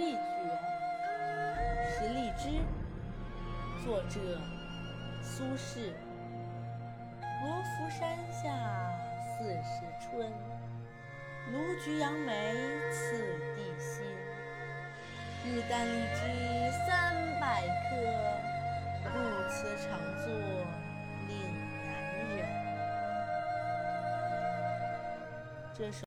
一绝，实力之，作者苏轼。罗浮山下四时春，卢橘杨梅次第新。日啖荔枝300颗，入祠常作岭南人。这首